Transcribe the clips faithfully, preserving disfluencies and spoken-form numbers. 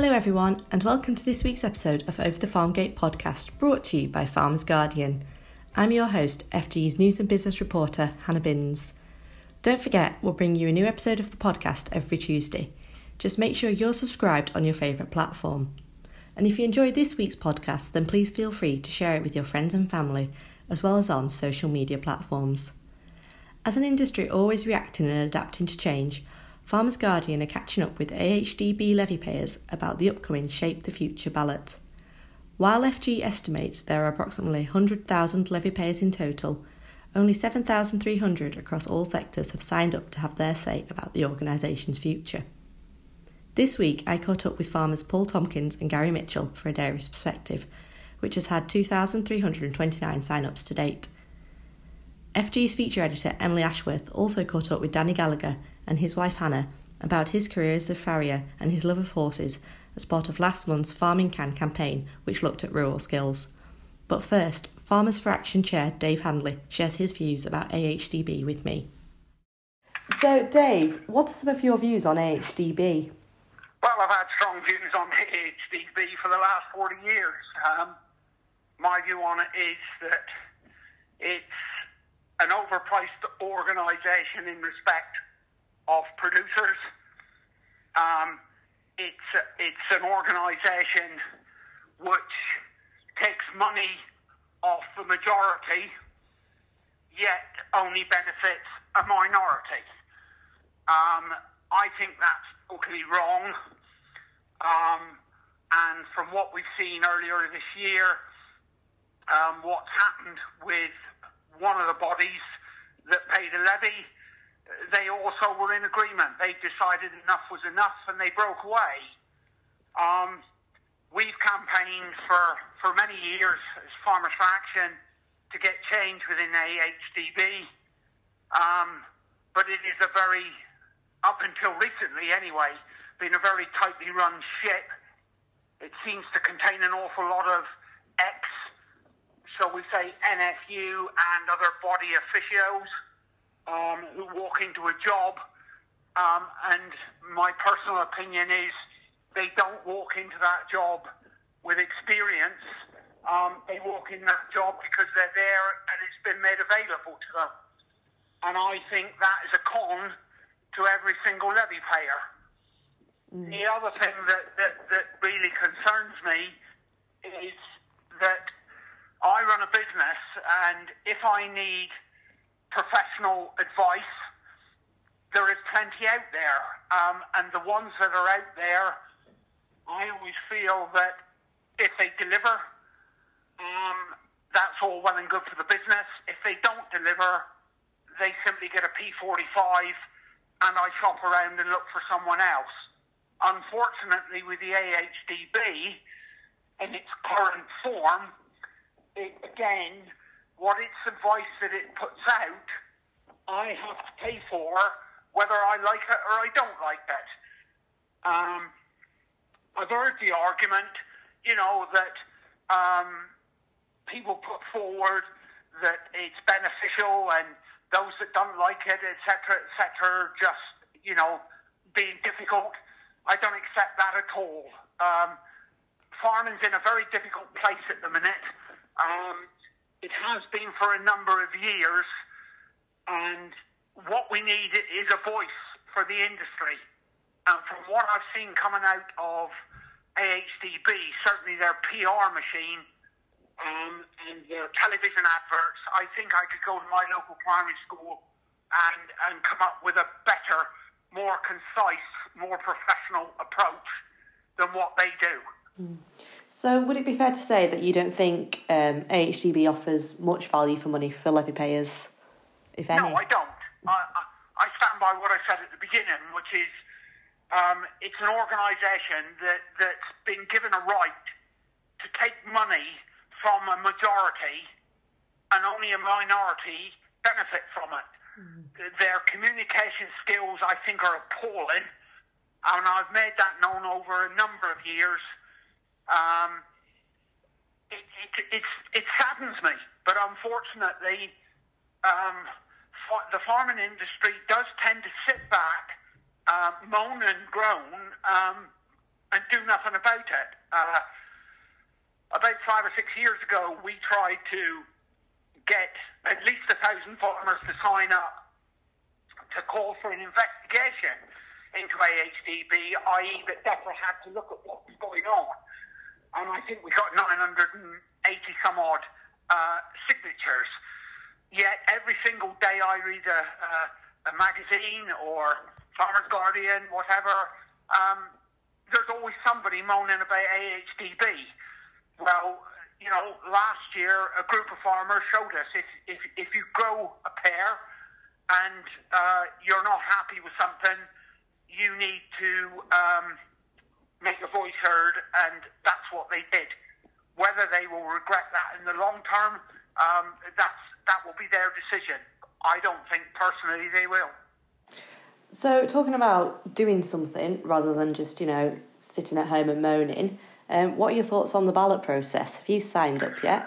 Hello everyone and welcome to this week's episode of Over the Farm Gate podcast, brought to you by Farmers Guardian. I'm your host, F G's news and business reporter, Hannah Binns. Don't forget, we'll bring you a new episode of the podcast every Tuesday. Just make sure you're subscribed on your favourite platform. And if you enjoyed this week's podcast, then please feel free to share it with your friends and family, as well as on social media platforms. As an industry always reacting and adapting to change, Farmers Guardian are catching up with A H D B levy payers about the upcoming Shape the Future ballot. While F G estimates there are approximately one hundred thousand levy payers in total, only seven thousand three hundred across all sectors have signed up to have their say about the organisation's future. This week I caught up with farmers Paul Tompkins and Gary Mitchell for A Dairy's Perspective, which has had two thousand three hundred twenty-nine sign-ups to date. F G's feature editor Emily Ashworth also caught up with Danny Gallagher and his wife Hannah about his career as a farrier and his love of horses as part of last month's Farming Can campaign, which looked at rural skills. But first, Farmers for Action chair Dave Handley shares his views about A H D B with me. So Dave, what are some of your views on A H D B? Well, I've had strong views on A H D B for the last forty years. Um, my view on it is that it's an overpriced organisation in respect of producers. Um, it's, a, it's an organisation which takes money off the majority, yet only benefits a minority. Um, I think that's totally wrong. Um, and from what we've seen earlier this year, um, what's happened with one of the bodies that paid a levy, they also were in agreement. They decided enough was enough and they broke away. Um, we've campaigned for, for many years as Farmers for Action to get change within A H D B. Um, but it is a very, up until recently anyway, been a very tightly run ship. It seems to contain an awful lot of ex, shall we say, N F U and other body officials um, who walk into a job. Um, and my personal opinion is they don't walk into that job with experience. Um, they walk in that job because they're there and it's been made available to them. And I think that is a con to every single levy payer. Mm. The other thing that, that, that really concerns me is that I run a business, and if I need professional advice, there is plenty out there. Um, and the ones that are out there, I always feel that if they deliver, um, that's all well and good for the business. If they don't deliver, they simply get a P forty-five, and I shop around and look for someone else. Unfortunately, with the A H D B in its current form, It, again, what its advice that it puts out, I have to pay for whether I like it or I don't like it. Um, I've heard the argument, you know, that um, people put forward that it's beneficial and those that don't like it, et cetera, et cetera, just, you know, being difficult. I don't accept that at all. Um, farming's in a very difficult place at the minute. Um, it has been for a number of years, and what we need is a voice for the industry. And from what I've seen coming out of A H D B, certainly their P R machine um, and their television adverts, I think I could go to my local primary school and, and come up with a better, more concise, more professional approach than what they do. Mm. So would it be fair to say that you don't think um, A H D B offers much value for money for levy payers, if any? No, I don't. I, I stand by what I said at the beginning, which is um, it's an organisation that, that's been given a right to take money from a majority and only a minority benefit from it. Mm. Their communication skills, I think, are appalling, and I've made that known over a number of years. Um, it, it, it, it saddens me, but unfortunately, um, for, the farming industry does tend to sit back, um, moan and groan, um, and do nothing about it. Uh, about five or six years ago, we tried to get at least a thousand farmers to sign up to call for an investigation into A H D B, that is that DEFRA had to look at what was going on. And I think we got nine hundred eighty some odd uh, signatures. Yet every single day I read a, a, a magazine or Farmers Guardian, whatever, um, there's always somebody moaning about A H D B. Well, you know, last year a group of farmers showed us if, if, if you grow a pear and uh, you're not happy with something, you need to um, make your voice heard, and that's what they did. Whether they will regret that in the long term, um, that's, that will be their decision. I don't think personally they will. So talking about doing something rather than just, you know, sitting at home and moaning, um, what are your thoughts on the ballot process? Have you signed up yet?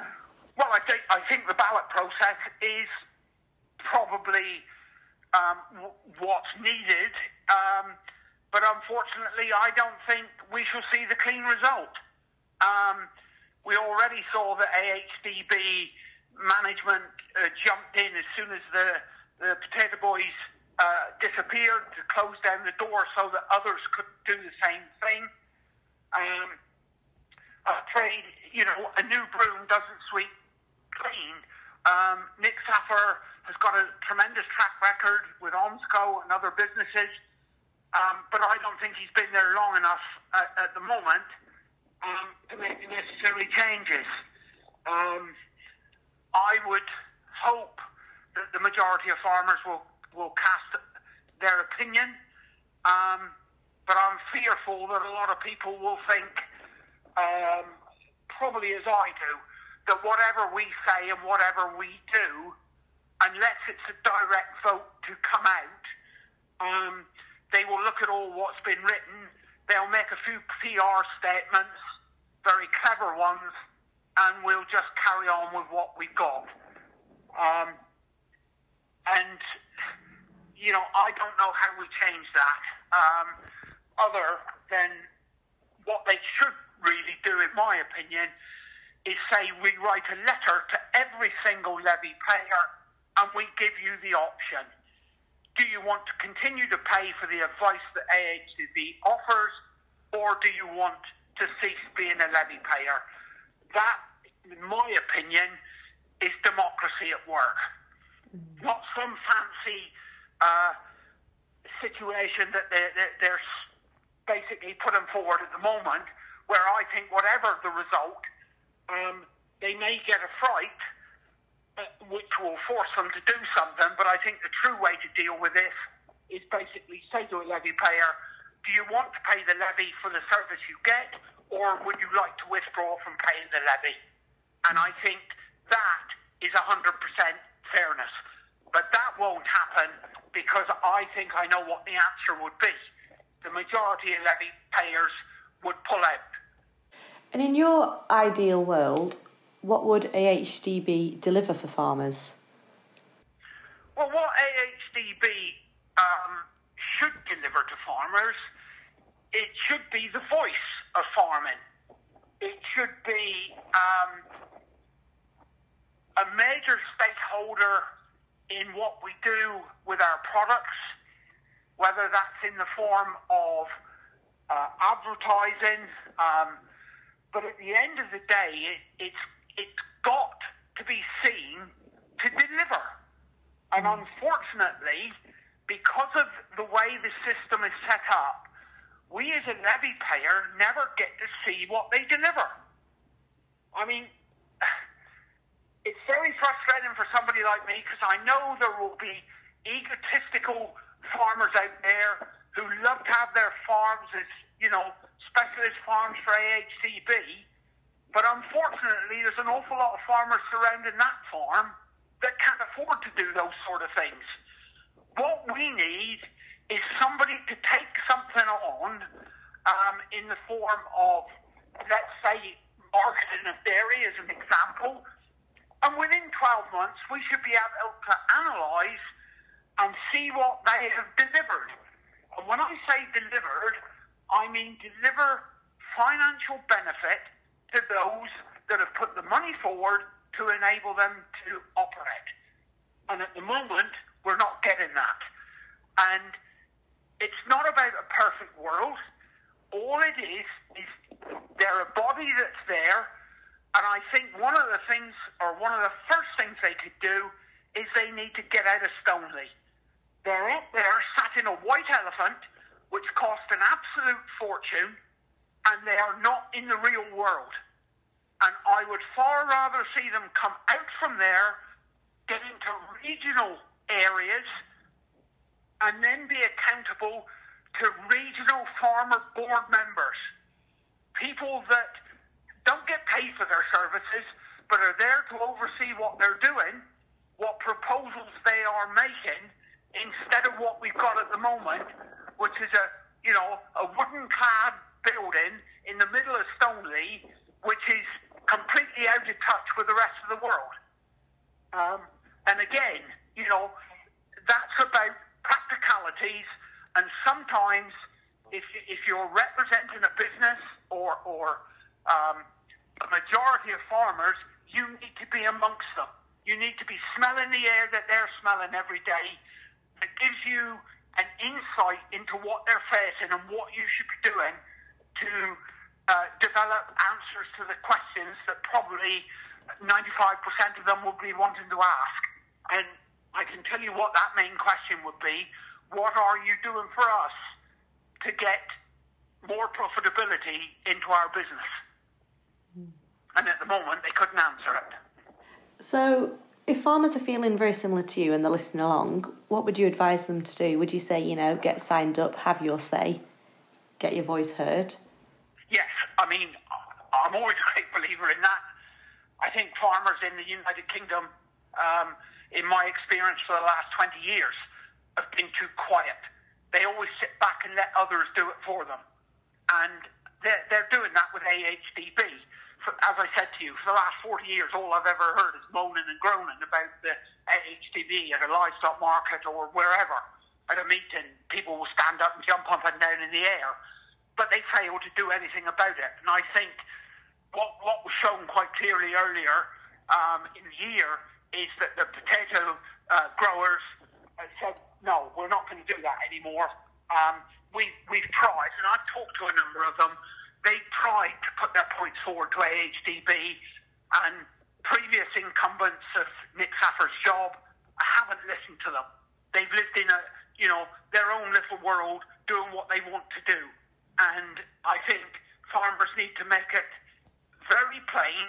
Well, I think, I think the ballot process is probably um, what's needed. Um, but unfortunately, I don't think we shall see the clean result. Um, we already saw that A H D B management uh, jumped in as soon as the, the potato boys uh, disappeared to close down the door so that others could do the same thing. Um, I pray, you know, a new broom doesn't sweep clean. Um, Nick Saffer has got a tremendous track record with OMSCO and other businesses, um, but I don't think he's been there long enough at, at the moment um, to make the necessary changes. Um, I would hope that the majority of farmers will, will cast their opinion, um, but I'm fearful that a lot of people will think, um, probably as I do, that whatever we say and whatever we do, unless it's a direct vote to come out, um, they will look at all what's been written, they'll make a few P R statements, very clever ones, and we'll just carry on with what we've got. Um, and, you know, I don't know how we change that, um, other than what they should really do, in my opinion, is say we write a letter to every single levy payer and we give you the option. Do you want to continue to pay for the advice that A H D B offers, or do you want to cease being a levy payer? That, in my opinion, is democracy at work. Not some fancy uh, situation that they're, they're basically putting forward at the moment, where I think whatever the result, um, they may get a fright, which will force them to do something, but I think the true way to deal with this is basically say to a levy payer, do you want to pay the levy for the service you get, or would you like to withdraw from paying the levy? And I think that is one hundred percent fairness. But that won't happen, because I think I know what the answer would be. The majority of levy payers would pull out. And in your ideal world, what would A H D B deliver for farmers? Well, what A H D B um, should deliver to farmers, it should be the voice of farming. It should be um, a major stakeholder in what we do with our products, whether that's in the form of uh, advertising. Um, but at the end of the day, it, it's It's got to be seen to deliver. And unfortunately, because of the way the system is set up, we as a levy payer never get to see what they deliver. I mean, it's very frustrating for somebody like me, because I know there will be egotistical farmers out there who love to have their farms as, you know, specialist farms for A H D B. But unfortunately, there's an awful lot of farmers surrounding that farm that can't afford to do those sort of things. What we need is somebody to take something on um, in the form of, let's say, marketing of dairy as an example. And within twelve months, we should be able to analyse and see what they have delivered. And when I say delivered, I mean deliver financial benefit to those that have put the money forward to enable them to operate. And at the moment, we're not getting that. And it's not about a perfect world. All it is, is they're a body that's there, and I think one of the things, or one of the first things they could do, is they need to get out of Stoneleigh. They're up there, sat in a white elephant, which cost an absolute fortune, and they are not in the real world. And I would far rather see them come out from there, get into regional areas, and then be accountable to regional farmer board members, people that don't get paid for their services, but are there to oversee what they're doing, what proposals they are making, instead of what we've got at the moment, which is a, you know, a wooden-clad building in the middle of Stoneleigh, which is completely out of touch with the rest of the world. Um, and again, you know, that's about practicalities. And sometimes, if if you're representing a business or or um, a majority of farmers, you need to be amongst them. You need to be smelling the air that they're smelling every day. It gives you an insight into what they're facing and what you should be doing to uh, develop answers to the questions that probably ninety-five percent of them will be wanting to ask. And I can tell you what that main question would be. What are you doing for us to get more profitability into our business? And at the moment, they couldn't answer it. So if farmers are feeling very similar to you and they're listening along, what would you advise them to do? Would you say, you know, get signed up, have your say, get your voice heard? Yes. I mean, I'm always a great believer in that. I think farmers in the United Kingdom, um, in my experience for the last twenty years, have been too quiet. They always sit back and let others do it for them. And they're, they're doing that with A H D B. For, as I said to you, for the last forty years, all I've ever heard is moaning and groaning about the A H D B at a livestock market or wherever. At a meeting, people will stand up and jump up and down in the air, but they fail to do anything about it. And I think what, what was shown quite clearly earlier um, in the year is that the potato uh, growers uh, said, no, we're not going to do that anymore. Um, we, we've tried, and I've talked to a number of them. They tried to put their points forward to A H D B, and previous incumbents of Nick Saffer's job haven't listened to them. They've lived in a, you know, their own little world, doing what they want to do. And I think farmers need to make it very plain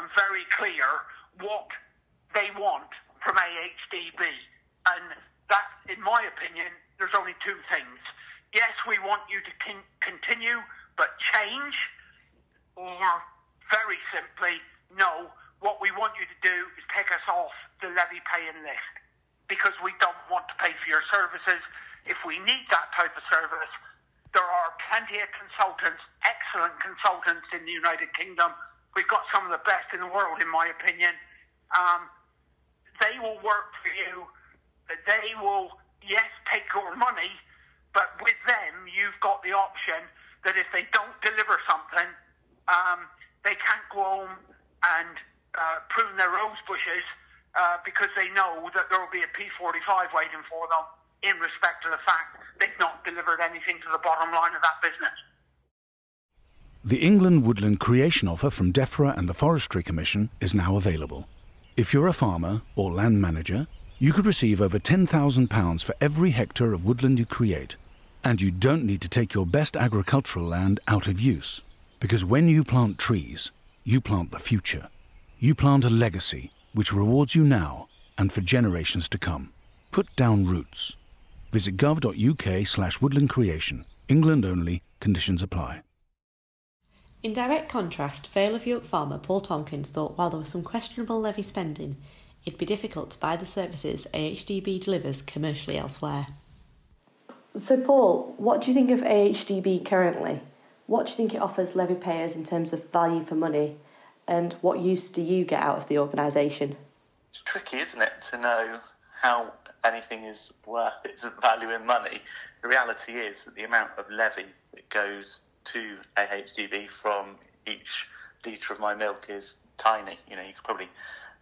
and very clear what they want from A H D B. And that, in my opinion, there's only two things. Yes, we want you to con- continue, but change, or very simply, no, what we want you to do is take us off the levy paying list, because we don't want to pay for your services. If we need that type of service, there are plenty of consultants, excellent consultants in the United Kingdom. We've got some of the best in the world, in my opinion. Um, they will work for you. They will, yes, take your money, but with them, you've got the option that if they don't deliver something, um, they can't go home and uh, prune their rose bushes uh, because they know that there will be a P forty-five waiting for them in respect to the fact they've not delivered anything to the bottom line of that business. The England Woodland Creation Offer from DEFRA and the Forestry Commission is now available. If you're a farmer or land manager, you could receive over ten thousand pounds for every hectare of woodland you create. And you don't need to take your best agricultural land out of use. Because when you plant trees, you plant the future. You plant a legacy which rewards you now and for generations to come. Put down roots. Visit gov.uk slash woodland creation. England only. Conditions apply. In direct contrast, Vale of York farmer Paul Tompkins thought while there was some questionable levy spending, it'd be difficult to buy the services A H D B delivers commercially elsewhere. So, Paul, what do you think of A H D B currently? What do you think it offers levy payers in terms of value for money? And what use do you get out of the organisation? It's tricky, isn't it, to know how anything is worth its value in money. The reality is that the amount of levy that goes to A H D B from each litre of my milk is tiny. You know, you could probably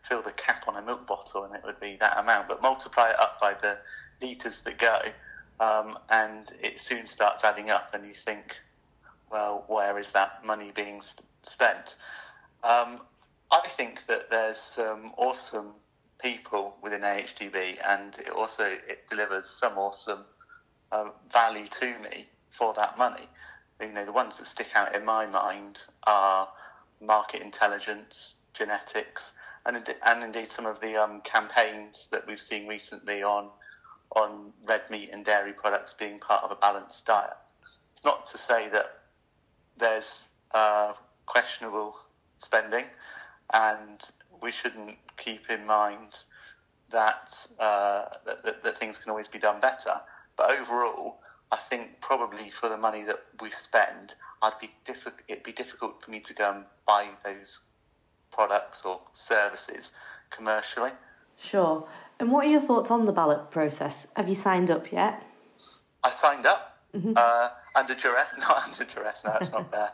fill the cap on a milk bottle and it would be that amount, but multiply it up by the litres that go, um, and it soon starts adding up, and you think, well, where is that money being spent? Um, I think that there's some awesome people within A H D B, and it also it delivers some awesome uh, value to me for that money. You know, the ones that stick out in my mind are market intelligence, genetics, and and indeed some of the um, campaigns that we've seen recently on on red meat and dairy products being part of a balanced diet. It's not to say that there's uh, questionable spending, and we shouldn't keep in mind that, uh, that, that that things can always be done better. But overall, I think probably for the money that we spend, I'd be diffi- it'd be difficult for me to go and buy those products or services commercially. Sure. And what are your thoughts on the ballot process? Have you signed up yet? I signed up mm-hmm. uh, under duress. Not under duress. No, it's not fair.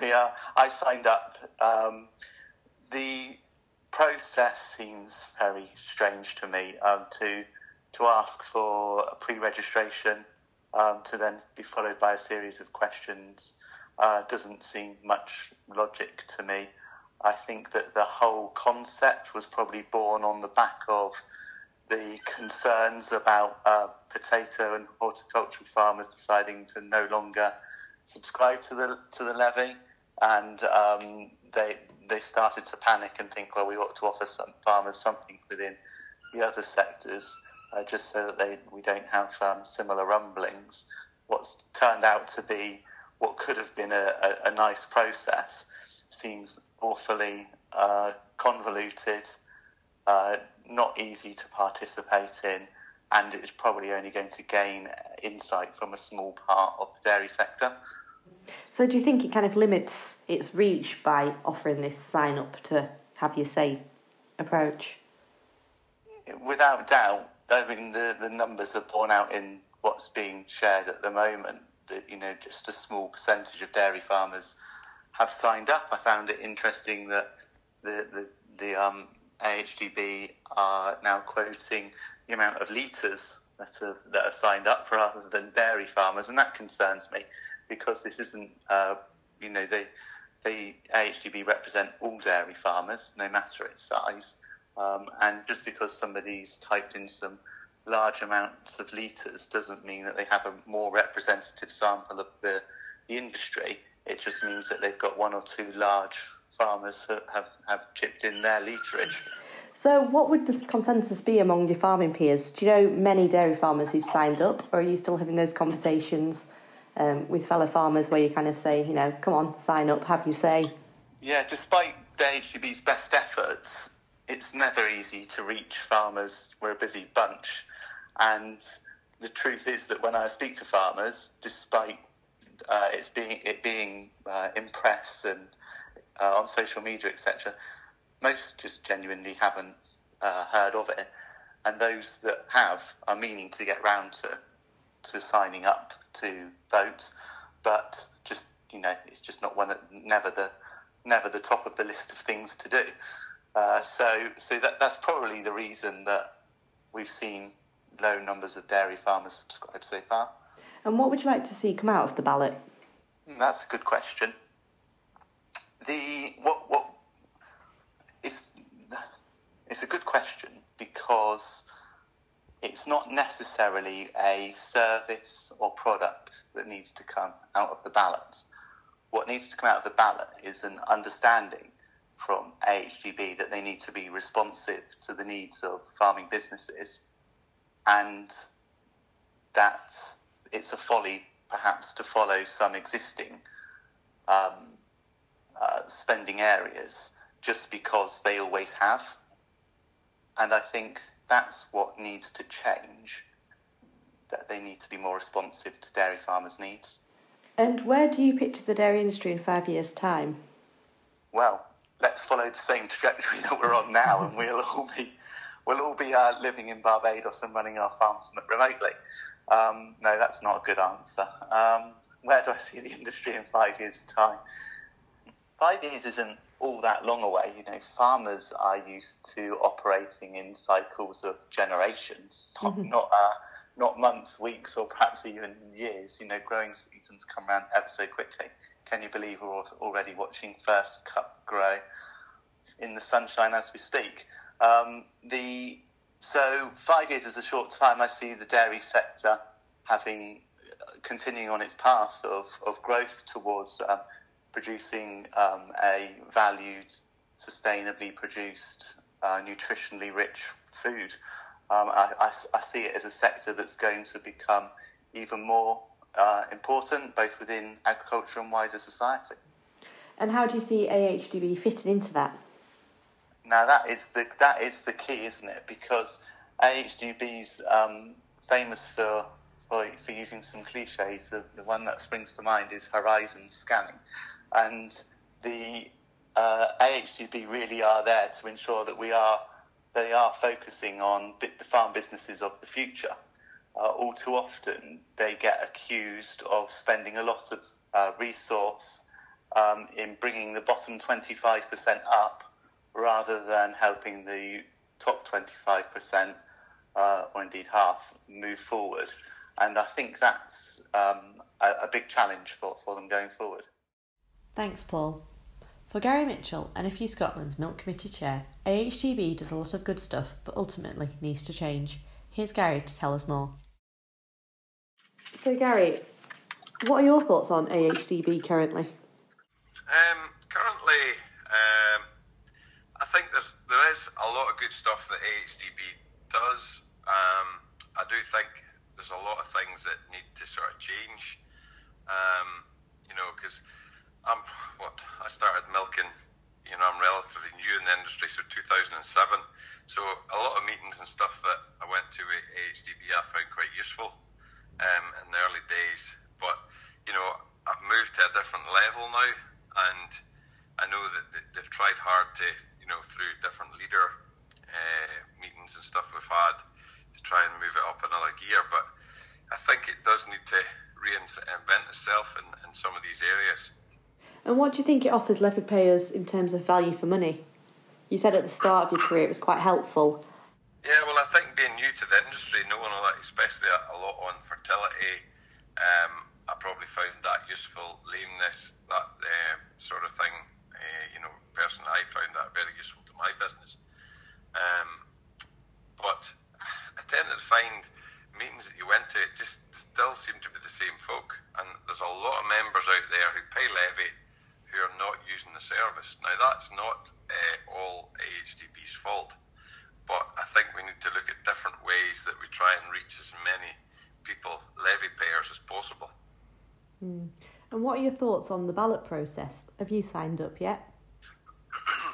The, uh, I signed up. Um, the process seems very strange to me. Um, to to ask for a pre-registration. Um, to then be followed by a series of questions uh, doesn't seem much logic to me. I think that the whole concept was probably born on the back of the concerns about uh, potato and horticultural farmers deciding to no longer subscribe to the to the levy, and um, they they started to panic and think, well, we ought to offer some farmers something within the other sectors. Uh, just so that they, we don't have um, similar rumblings. What's turned out to be what could have been a, a, a nice process seems awfully uh, convoluted, uh, not easy to participate in, and it's probably only going to gain insight from a small part of the dairy sector. So do you think it kind of limits its reach by offering this sign-up to have your say approach? Without doubt. I mean, the, the numbers are borne out in what's being shared at the moment. That, you know, just a small percentage of dairy farmers have signed up. I found it interesting that the the, the um, A H D B are now quoting the amount of litres that are, that are signed up rather than dairy farmers, and that concerns me because this isn't, uh, you know, they, the A H D B represent all dairy farmers, no matter its size. Um, and just because somebody's typed in some large amounts of litres doesn't mean that they have a more representative sample of the, the industry. It just means that they've got one or two large farmers who have, have chipped in their literage. So what would the consensus be among your farming peers? Do you know many dairy farmers who've signed up, or are you still having those conversations um, with fellow farmers where you kind of say, you know, come on, sign up, have your say? Yeah, despite the H D B's best efforts, it's never easy to reach farmers. We're a busy bunch. And the truth is that when I speak to farmers, despite uh, it's being, it being uh, in press and uh, on social media, et cetera, most just genuinely haven't uh, heard of it. And those that have are meaning to get round to to signing up to vote. But just, you know, it's just not one, never the never the top of the list of things to do. Uh, so, so that that's probably the reason that we've seen low numbers of dairy farmers subscribe so far. And what would you like to see come out of the ballot? That's a good question. The what what it's it's a good question because it's not necessarily a service or product that needs to come out of the ballot. What needs to come out of the ballot is an understanding from A H D B that they need to be responsive to the needs of farming businesses, and that it's a folly perhaps to follow some existing um, uh, spending areas just because they always have. And I think that's what needs to change, that they need to be more responsive to dairy farmers' needs. And where do you picture the dairy industry in five years' time? Well, let's follow the same trajectory that we're on now, and we'll all be we'll all be uh, living in Barbados and running our farms remotely. Um, no, that's not a good answer. Um, where do I see the industry in five years' time? Five years isn't all that long away. You know, farmers are used to operating in cycles of generations, not mm-hmm. not, uh, not months, weeks, or perhaps even years. You know, growing seasons come around ever so quickly. Can you believe we're already watching first cup grow in the sunshine as we speak? Um, the so five years is a short time. I see the dairy sector having continuing on its path of, of growth towards um, producing um, a valued, sustainably produced, uh, nutritionally rich food. Um, I, I, I see it as a sector that's going to become even more uh, important, both within agriculture and wider society. And how do you see A H D B fitting into that? Now that is the that is the key, isn't it? Because A H D B's um, famous for. For, for using some cliches, the, the one that springs to mind is horizon scanning. And the uh, A H D B really are there to ensure that we are they are focusing on the farm businesses of the future. Uh, all too often, they get accused of spending a lot of uh, resource um, in bringing the bottom twenty-five percent up rather than helping the top twenty-five percent, uh, or indeed half, move forward. And I think that's um, a, a big challenge for, for them going forward. Thanks, Paul. For Gary Mitchell, N F U Scotland's Milk Committee Chair, A H D B does a lot of good stuff, but ultimately needs to change. Here's Gary to tell us more. So, Gary, what are your thoughts on A H D B currently? Um, currently, um, I think there's, there is a lot of good stuff that A H D B does. Um, I do think there's a lot of things that need to sort of change, um, you know, because I'm what I started milking, you know, I'm relatively new in the industry, so two thousand seven. So a lot of meetings and stuff that I went to with A H D B I found quite useful um, in the early days. But you know, I've moved to a different level now, and I know that they've tried hard to, you know, through different leader uh, meetings and stuff we've had, to try and move it up another gear, but I think it does need to reinvent itself in, in some of these areas. And what do you think it offers leopard payers in terms of value for money? You said at the start of your career it was quite helpful. Yeah, well, I think being new to the industry, knowing all that, especially a lot on fertility, um, I probably found that useful. Lameness, that uh, sort of thing, uh, you know, personally I found that very useful to my business. Um, but I tend to find meetings that you went to, it just still seem to be the same folk, and there's a lot of members out there who pay levy who are not using the service. Now that's not uh, all A H D B's fault, but I think we need to look at different ways that we try and reach as many people, levy payers, as possible. Mm. And what are your thoughts on the ballot process? Have you signed up yet?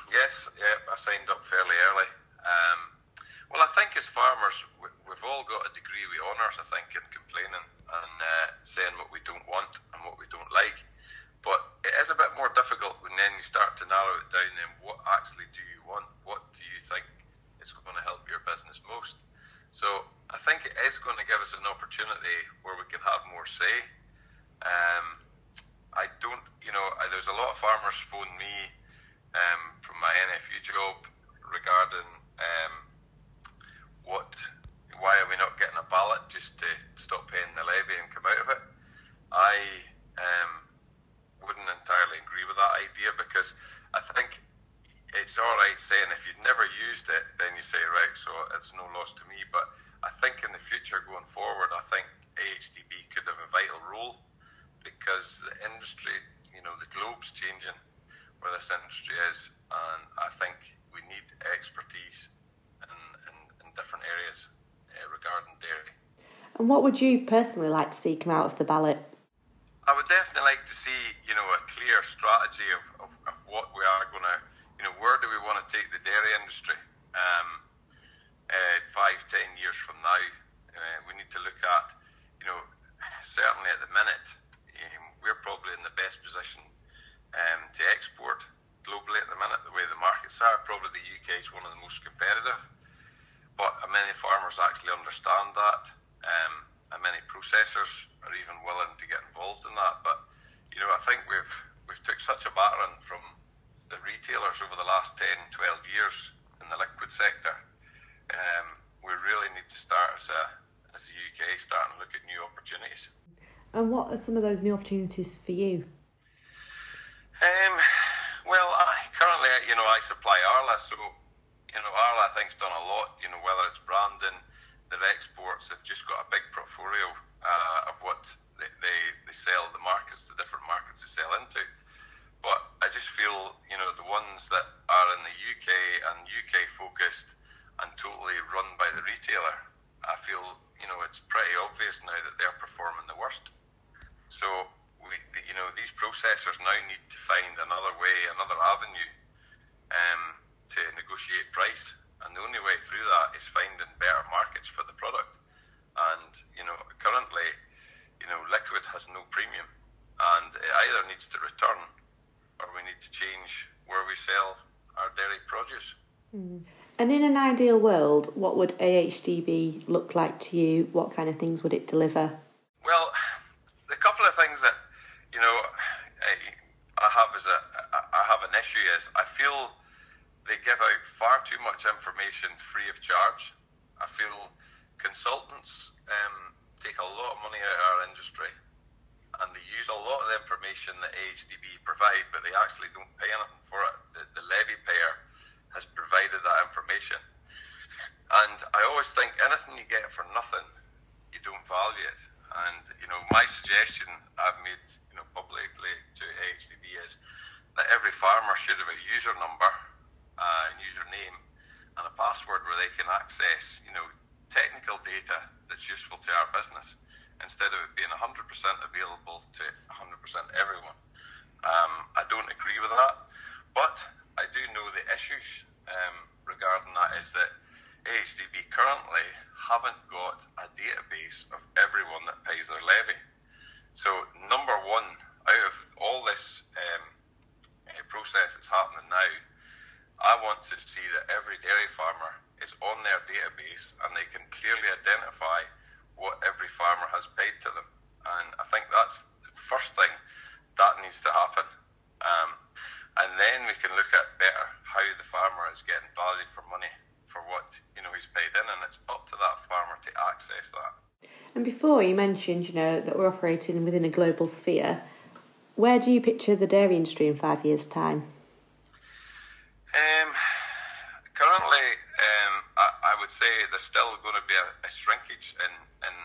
Yes, yeah, I signed up fairly early. Um, well, I think as farmers, we've all got a degree we honours, I think, in complaining and uh, saying what we don't want and what we don't like. But it is a bit more difficult when then you start to narrow it down and what actually do you want? What do you think is going to help your business most? So I think it is going to give us an opportunity where we can have more say. Um, I don't, you know, I, there's a lot of farmers phone me um, from my N F U job regarding um, what... why are we not getting a ballot just to stop paying the levy and come out of it? I um, wouldn't entirely agree with that idea, because I think it's all right saying if you'd never used it, then you say, right, so it's no loss to me. But I think in the future going forward, I think A H D B could have a vital role, because the industry, you know, the globe's changing where this industry is, and I think we need expertise in, in, in different areas. Regarding dairy. And what would you personally like to see come out of the ballot? I would definitely like to see, you know, a clear strategy of, of, of what we are going to, you know, where do we want to take the dairy industry um, uh, five, ten years from now. Uh, we need to look at, you know, certainly at the minute, um, we're probably in the best position um, to export globally at the minute, the way the markets are. Probably the U K is one of the most competitive. But many farmers actually understand that, um, and many processors are even willing to get involved in that. But you know, I think we've we've took such a battering from the retailers over the last ten, twelve years in the liquid sector. Um, we really need to start as a as the U K start and look at new opportunities. And what are some of those new opportunities for you? Um, well, I currently, you know, I supply Arla, so you know, Arla I think's done a lot. You know, whether it's branding, their exports, they've just got a big portfolio uh, of what they, they they sell, the markets, the different markets they sell into. But I just feel, you know, the ones that are in the U K and U K focused and totally run by the retailer, I feel, you know, it's pretty obvious now that they're performing the worst. So we, you know, these processors now need to find another way, another avenue, um, to negotiate price. And the only way through that is finding better markets for the product. And, you know, currently, you know, liquid has no premium. And it either needs to return or we need to change where we sell our dairy produce. Mm. And in an ideal world, what would A H D B look like to you? What kind of things would it deliver? Well, the couple of things that, you know, I have is a, I have an issue is I feel they give out far too much information free of charge. I feel consultants um, take a lot of money out of our industry and they use a lot of the information that A H D B provide, but they actually don't pay anything for it. The, the levy payer has provided that information. And I always think anything you get for nothing, you don't value it. And, you know, my suggestion I've made, you know, publicly to A H D B is that every farmer should have a user number, Uh, username and a password where they can access, you know, technical data that's useful to our business, instead of it being one hundred percent available to one hundred percent everyone. Um, I don't agree with that, but I do know the issues um, regarding that is that A H D B currently haven't got a database of everyone that pays their levy. So number one, out of all this um, process that's happening now, I want to see that every dairy farmer is on their database and they can clearly identify what every farmer has paid to them. And I think that's the first thing that needs to happen. Um, and then we can look at better how the farmer is getting valued for money for what, you know, he's paid in, and it's up to that farmer to access that. And before you mentioned, you know, that we're operating within a global sphere, where do you picture the dairy industry in five years' time? Um, currently, um, I, I would say there's still going to be a, a shrinkage in, in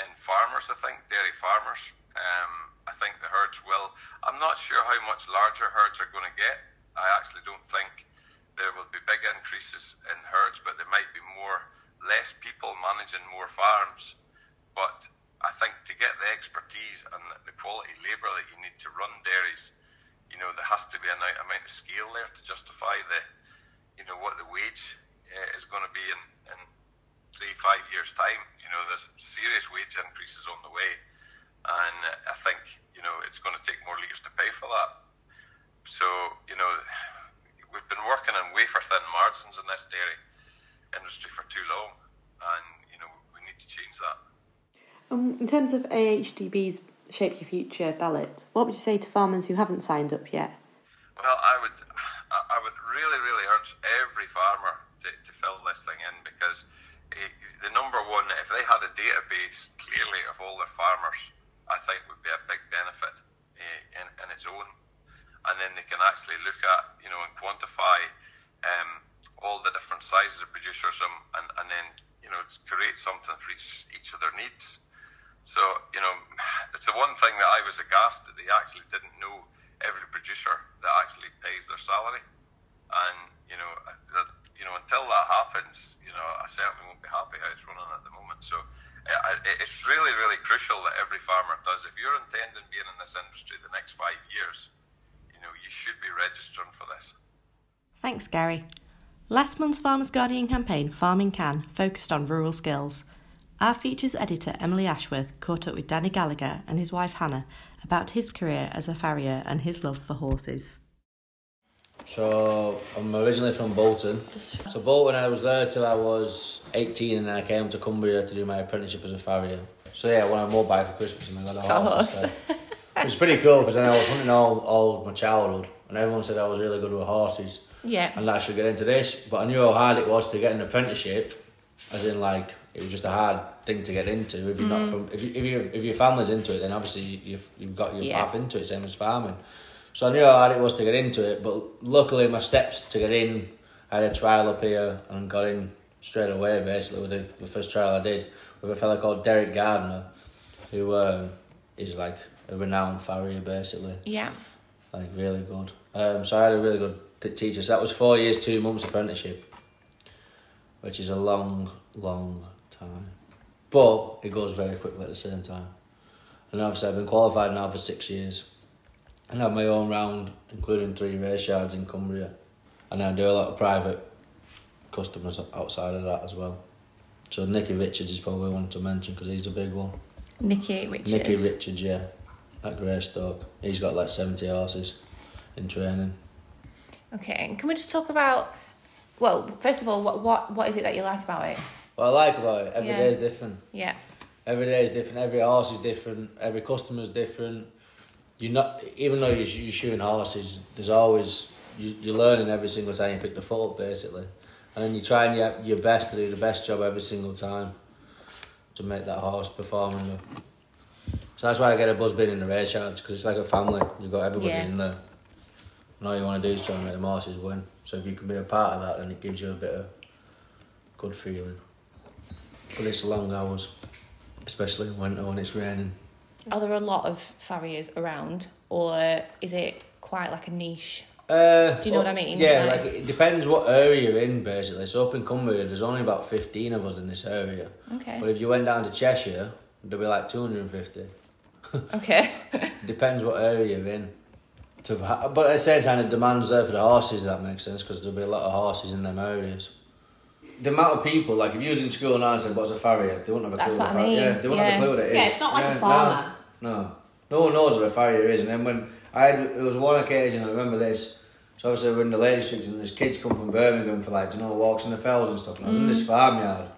in farmers, I think, dairy farmers. Um, I think the herds will. I'm not sure how much larger herds are going to get. I actually don't think there will be big increases in herds, but there might be more, less people managing more farms. But I think to get the expertise and the quality labour that you need to run dairies, you know, there has to be an amount of scale there to justify the, you know, what the wage uh, is going to be in, in three, five years' time. You know, there's serious wage increases on the way, and I think, you know, it's going to take more litres to pay for that. So, you know, we've been working on wafer-thin margins in this dairy industry for too long, and, you know, we need to change that. Um, in terms of A H D B's Shape Your Future ballot, what would you say to farmers who haven't signed up yet? Well, I would I would really, really urge every farmer to, to fill this thing in, because it, the number one, if they had a database clearly of all their farmers, I think would be a big benefit in, in its own. And then they can actually look at, you know, and quantify um, all the different sizes of producers and, and then, you know, create something for each, each of their needs. So, you know, it's the one thing that I was aghast that they actually didn't know every producer that actually pays their salary. And, you know, that, you know, until that happens, you know, I certainly won't be happy how it's running at the moment. So it, it's really, really crucial that every farmer does. If you're intending being in this industry the next five years, you know, you should be registering for this. Thanks, Gary. Last month's Farmers Guardian campaign, Farming Can, focused on rural skills. Our features editor, Emily Ashworth, caught up with Danny Gallagher and his wife, Hannah, about his career as a farrier and his love for horses. So, I'm originally from Bolton. So, Bolton, I was there till I was eighteen, and then I came to Cumbria to do my apprenticeship as a farrier. So yeah, when I wore by for Christmas and I got a horse instead. It was pretty cool because then I was hunting all, all my childhood and everyone said I was really good with horses. Yeah. And I should get into this, but I knew how hard it was to get an apprenticeship, as in like it was just a hard thing to get into if you're mm. not from if you, if, you, if your family's into it, then obviously you've you've got your yeah. path into it, same as farming. So I knew how hard it was to get into it, but luckily my steps to get in, I had a trial up here and got in straight away basically with the, the first trial I did with a fella called Derek Gardner, who um, is like a renowned farrier basically. Yeah. Like really good. Um, so I had a really good teacher. So that was four years, two months apprenticeship, which is a long, long time. But it goes very quickly at the same time. And obviously I've been qualified now for six years. And have my own round, including three race yards in Cumbria. And I do a lot of private customers outside of that as well. So Nicky Richards is probably one to mention because he's a big one. Nicky Richards. Nicky Richards, yeah, at Greystoke. He's got like seventy horses in training. Okay, and can we just talk about, well, first of all, what what, what is it that you like about it? What I like about it, every yeah. day is different. Yeah. Every day is different, every horse is different, every customer is different. You're not, even though you're, you're shoeing horses, there's always, you, you're learning every single time you pick the foot up, basically. And then you try and your, your best to do the best job every single time to make that horse perform. So that's why I get a buzz being in the race yards, because it's like a family. You've got everybody yeah. in there. And all you want to do is try and make the horses win. So if you can be a part of that, then it gives you a bit of good feeling. But it's long hours, especially in winter when it's raining. Are there a lot of farriers around, or is it quite like a niche? Uh, Do you know well, what I mean? Yeah, like, like it depends what area you're in, basically. So up in Cumbria, there's only about fifteen of us in this area. Okay. But if you went down to Cheshire, there'd be like two hundred fifty. Okay. Depends what area you're in. To, but at the same time, the demand's there for the horses, if that makes sense, because there'll be a lot of horses in them areas. The amount of people, like if you was in school and I said, what's a farrier? They wouldn't have a clue what a farrier is. Yeah, they wouldn't yeah. have a clue what it is. Yeah, it's not like yeah, a farmer. No, no. No one knows what a farrier is. And then when I had, there was one occasion, I remember this. So obviously we were in the Lake District and there's kids come from Birmingham for like, you know, walks in the fells and stuff. And I was mm. in this farmyard.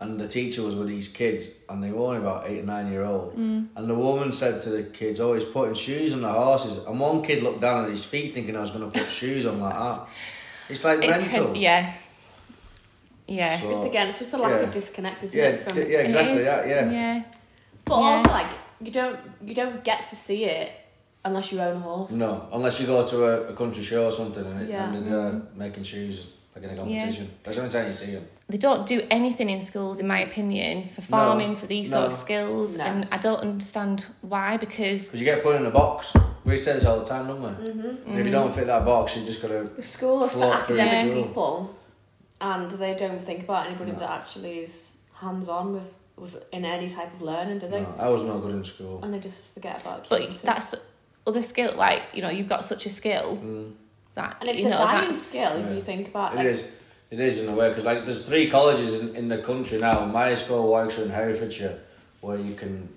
And the teacher was with these kids and they were only about eight or nine year old. Mm. And the woman said to the kids, oh, he's putting shoes on the horses. And one kid looked down at his feet thinking I was going to put shoes on like that. It's like it's mental. Kind, yeah. Yeah, so, it's again, it's just a lack yeah. of disconnect, isn't yeah, it? From, yeah, exactly that, yeah. yeah. But yeah. also, like, you don't you don't get to see it unless you own a horse. No, unless you go to a, a country show or something and, it, yeah. and they're uh, making shoes, like in a competition. Yeah. That's the only time you see them. They don't do anything in schools, in my opinion, for farming, no. for these no. sort of skills, no. and I don't understand why, because... Because you get put in a box. We say this all the time, don't we? Mm-hmm. And mm-hmm. if you don't fit that box, you've just got to... School is for academic people. And they don't think about anybody no. that actually is hands-on with, with in any type of learning, do they? No, I was not good in school. And they just forget about it. But that's other skill, like, you know, you've got such a skill. Mm. that And it's you a know, dying skill, yeah. if you think about it. Like, it is. It is, in a way, because, like, there's three colleges in, in the country now. My school, Warwickshire and Herefordshire, where you can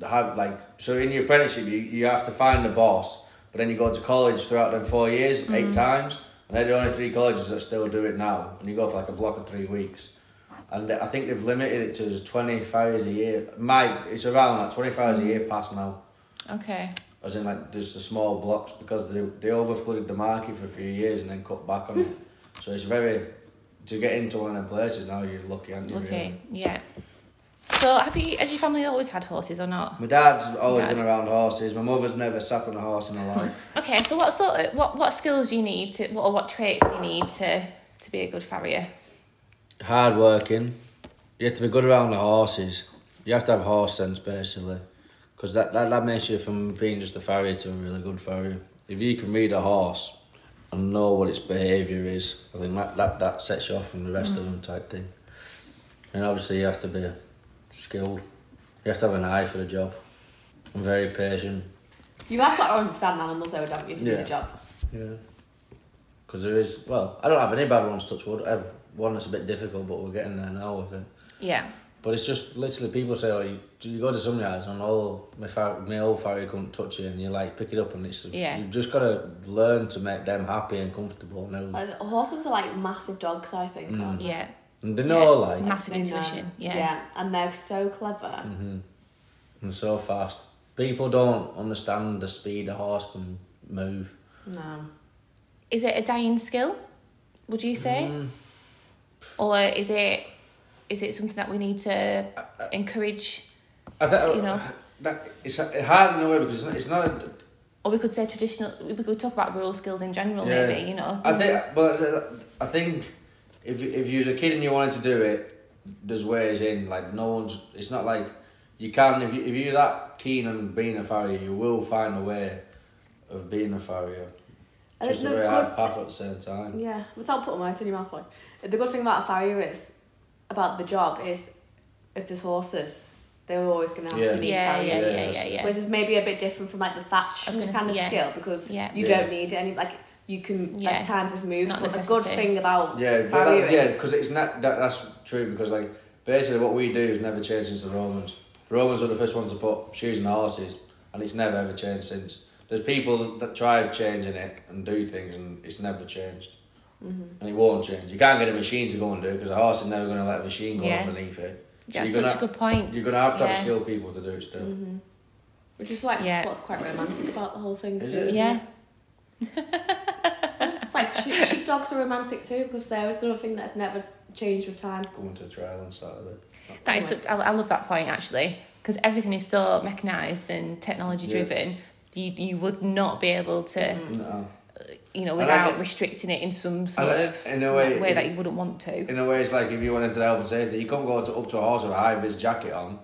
have, like... So in your apprenticeship, you, you have to find a boss, but then you go to college throughout them four years, mm. eight times... And they're the only three colleges that still do it now. And you go for like a block of three weeks. And I think they've limited it to twenty farriers a year. My, it's around like twenty farriers mm. a year past now. Okay. As in like just the small blocks because they they overflooded the market for a few years and then cut back on it. So it's very, to get into one of them places now, you're lucky, aren't you? Lucky, really? Yeah. So have you, has your family always had horses or not? My dad's always Dad. been around horses. My mother's never sat on a horse in her life. Okay, so what sort of, what, what skills do you need to, what, or what traits do you need to, to be a good farrier? Hard working. You have to be good around the horses. You have to have horse sense, basically. Because that, that, that makes you from being just a farrier to a really good farrier. If you can read a horse and know what its behaviour is, I think that, that, that sets you off from the rest mm. of them type thing. And obviously you have to be... A, skilled. You have to have an eye for the job. I'm very patient. You have got to understand animals though, don't you, to yeah. do the job? Yeah. Because there is, well, I don't have any bad ones, touch wood. I have one that's a bit difficult, but we're getting there now with it. Yeah. But it's just, literally, people say, oh, you, you go to some yards and, oh, my, far, my old farrier couldn't touch you, and you, like, pick it up, and it's, yeah. you've just got to learn to make them happy and comfortable. And like, horses are, like, massive dogs, I think, mm. aren't they? Yeah. They know, yeah, like... Massive intuition, yeah. Yeah, and they're so clever. Mm-hmm. And so fast. People don't understand the speed a horse can move. No. Is it a dying skill, would you say? Mm. Or is it is it something that we need to I, I, encourage, I th- you know? That, it's hard in a way because it's not... It's not a, or we could say traditional... We could talk about rural skills in general, yeah, maybe, you know? I think... But I think... If if you're a kid and you wanted to do it, there's ways in. Like no one's. It's not like you can. If you if you're that keen on being a farrier, you will find a way of being a farrier. And just a very hard path at the same time. Yeah, without putting words in your mouth. Like, the good thing about a farrier is about the job is if there's horses, they were always going to have yeah. to be yeah, farriers. Yeah, yeah, yeah, yeah, yeah. Which is maybe a bit different from like the thatch kind th- of yeah. skill because yeah. you yeah. don't need any like. You can yeah. like times his moves, but the good thing about yeah, that, yeah, because it's not that, that's true because like basically what we do is never changed since the Romans. The Romans were the first ones to put shoes on the horses, and it's never ever changed since. There's people that try changing it and do things, and it's never changed, mm-hmm. and it won't change. You can't get a machine to go and do it because a horse is never going to let a machine go yeah. underneath it. So that's such a good point. You're going to have to yeah. have skilled people to do it still, mm-hmm. which is like yeah. what's quite romantic about the whole thing. Is too, it? Isn't yeah. it? It's like sheepdogs are romantic too because they're another thing that's never changed with time. Going to a trial on Saturday. That, that is, such, I, I love that point actually because everything is so mechanised and technology driven. Yeah. You you would not be able to, no. you know, without like, restricting it in some sort like, of in a way, way in, that you wouldn't want to. In a way, it's like if you went into the health and safety, you can't go to, up to a horse with a high vis jacket on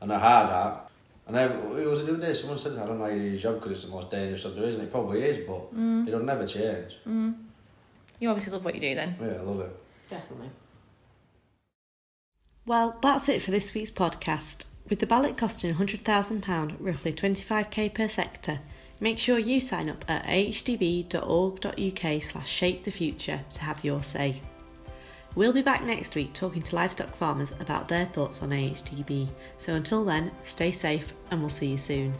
and a hard hat. And it was the other day, someone said, I don't know how you do your job because it's the most dangerous job there is, and it probably is, but mm. it'll never change. Mm. You obviously love what you do then. Yeah, I love it. Definitely. Well, that's it for this week's podcast. With the ballot costing one hundred thousand pounds, roughly twenty-five k per sector, make sure you sign up at ahdb.org.uk slash shape the future to have your say. We'll be back next week talking to livestock farmers about their thoughts on A H D B. So until then, stay safe and we'll see you soon.